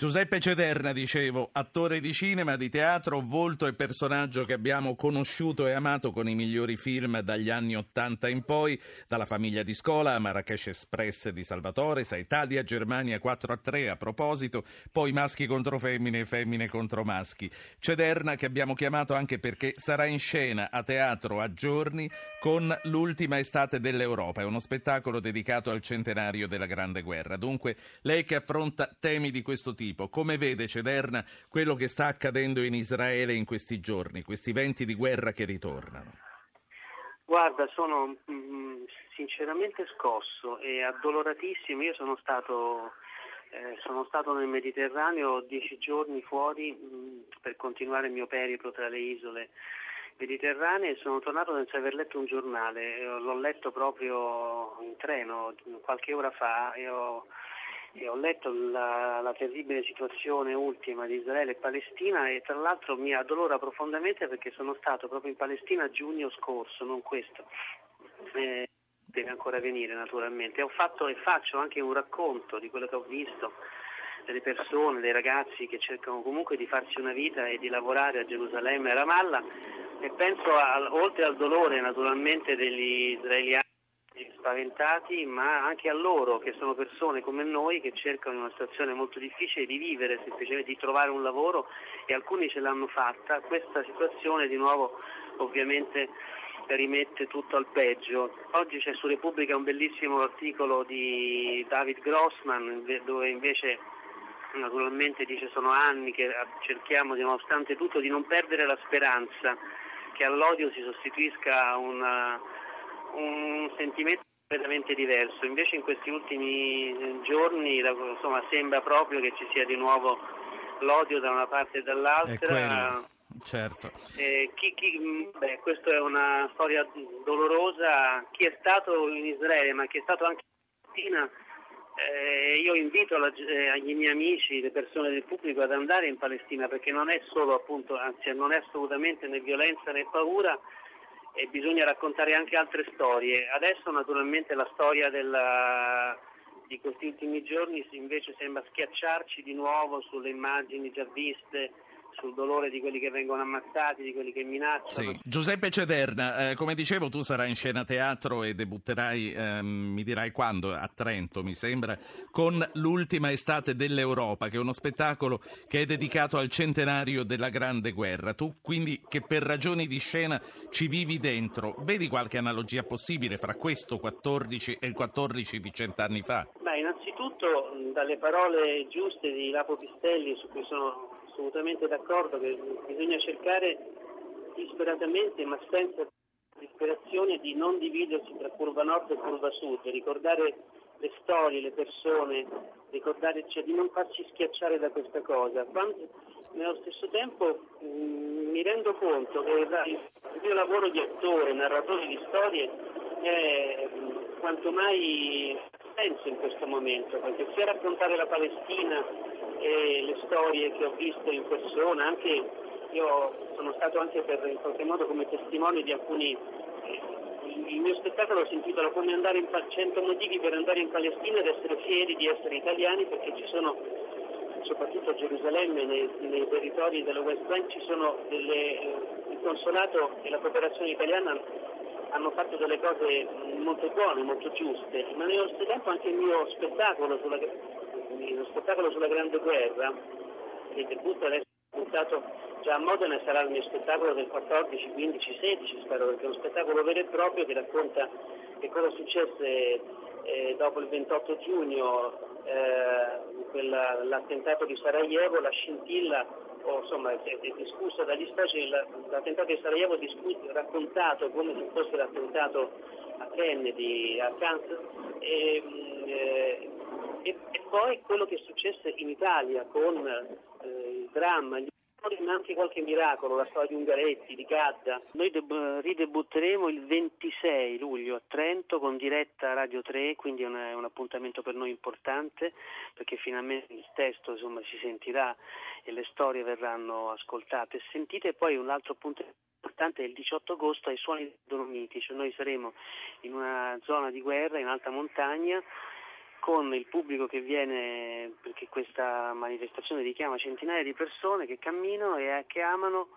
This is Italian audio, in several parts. Giuseppe Cederna, dicevo, attore di cinema, di teatro, volto e personaggio che abbiamo conosciuto e amato con i migliori film dagli anni '80 in poi, dalla Famiglia di Scola a Marrakesh Express di Salvatore, sa Italia, Germania 4-3 a proposito, poi Maschi contro Femmine e Femmine contro Maschi. Cederna che abbiamo chiamato anche perché sarà in scena a teatro a giorni con L'ultima estate dell'Europa, è uno spettacolo dedicato al centenario della Grande Guerra. Dunque, lei che affronta temi di questo tipo, come vede Cederna quello che sta accadendo in Israele in questi giorni, questi venti di guerra che ritornano? Guarda, sono sinceramente scosso e addoloratissimo. Io sono stato nel Mediterraneo 10 giorni fuori per continuare il mio periplo tra le isole mediterranee e sono tornato senza aver letto un giornale. L'ho letto proprio in treno qualche ora fa e ho letto la terribile situazione ultima di Israele e Palestina, e tra l'altro mi addolora profondamente perché sono stato proprio in Palestina a giugno scorso, non questo, deve ancora venire naturalmente. Ho fatto e faccio anche un racconto di quello che ho visto, delle persone, dei ragazzi che cercano comunque di farsi una vita e di lavorare a Gerusalemme e a Ramallah, e penso oltre al dolore naturalmente degli israeliani spaventati, ma anche a loro che sono persone come noi che cercano in una situazione molto difficile di vivere, semplicemente di trovare un lavoro, e alcuni ce l'hanno fatta. Questa situazione di nuovo ovviamente rimette tutto al peggio. Oggi c'è su Repubblica un bellissimo articolo di David Grossman dove invece naturalmente dice: sono anni che cerchiamo nonostante tutto di non perdere la speranza che all'odio si sostituisca un sentimento completamente diverso. Invece in questi ultimi giorni sembra proprio che ci sia di nuovo l'odio da una parte e dall'altra. Certo. Questa è una storia dolorosa. Chi è stato in Israele, ma chi è stato anche in Palestina, io invito agli miei amici, le persone del pubblico, ad andare in Palestina, perché non è solo appunto, anzi non è assolutamente né violenza né paura, e bisogna raccontare anche altre storie. Adesso naturalmente la storia di questi ultimi giorni invece sembra schiacciarci di nuovo sulle immagini già viste, sul dolore di quelli che vengono ammazzati, di quelli che minacciano. Sì. Giuseppe Cederna, come dicevo, tu sarai in scena teatro e debutterai, mi dirai quando, a Trento mi sembra, con L'ultima estate dell'Europa, che è uno spettacolo che è dedicato al centenario della Grande Guerra. Tu quindi, che per ragioni di scena ci vivi dentro, vedi qualche analogia possibile fra questo 14 e il 14 di 100 anni fa? Beh, innanzitutto dalle parole giuste di Lapo Pistelli, su cui sono assolutamente d'accordo, che bisogna cercare disperatamente ma senza disperazione di non dividersi tra curva nord e curva sud, ricordare le storie, le persone, ricordare, cioè, di non farci schiacciare da questa cosa. Quando, nello stesso tempo mi rendo conto che il mio lavoro di attore, narratore di storie è quanto mai intenso in questo momento, perché sia raccontare la Palestina e le storie che ho visto in persona, anche io sono stato anche per, in qualche modo, come testimone di alcuni. Il mio spettacolo si intitola Come andare in 100 motivi per andare in Palestina ed essere fieri di essere italiani, perché ci sono, soprattutto a Gerusalemme, nei territori della West Bank, ci sono il consolato e la cooperazione italiana hanno fatto delle cose molto buone, molto giuste, ma nello stesso tempo anche il mio spettacolo sulla Grande Guerra, che debutta adesso, è puntato già a Modena, sarà il mio spettacolo del 14, 15, 16, spero, perché è uno spettacolo vero e proprio che racconta che cosa successe dopo il 28 giugno, l'attentato di Sarajevo, la scintilla, è discussa dagli storici, l'attentato di Sarajevo è raccontato come se fosse l'attentato a Kennedy, a Trento, e poi quello che successe in Italia con il dramma, ma anche qualche miracolo, la storia di Ungaretti, di Gadda. Noi ridebutteremo il 26 luglio a Trento con diretta Radio 3, quindi è un appuntamento per noi importante, perché finalmente il testo si sentirà e le storie verranno ascoltate e sentite. E poi un altro punto importante è il 18 agosto ai Suoni Dolomitici, cioè noi saremo in una zona di guerra in alta montagna con il pubblico che viene, perché questa manifestazione richiama centinaia di persone che camminano e che amano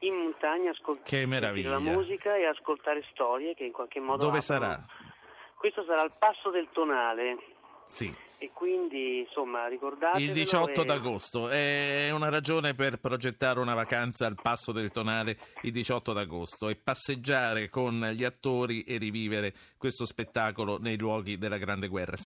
in montagna ascoltare la musica e ascoltare storie che in qualche modo... Dove sarà? Questo sarà al Passo del Tonale. Sì. E quindi, insomma, ricordatevelo. Il 18 d'agosto è una ragione per progettare una vacanza al Passo del Tonale il 18 d'agosto e passeggiare con gli attori e rivivere questo spettacolo nei luoghi della Grande Guerra.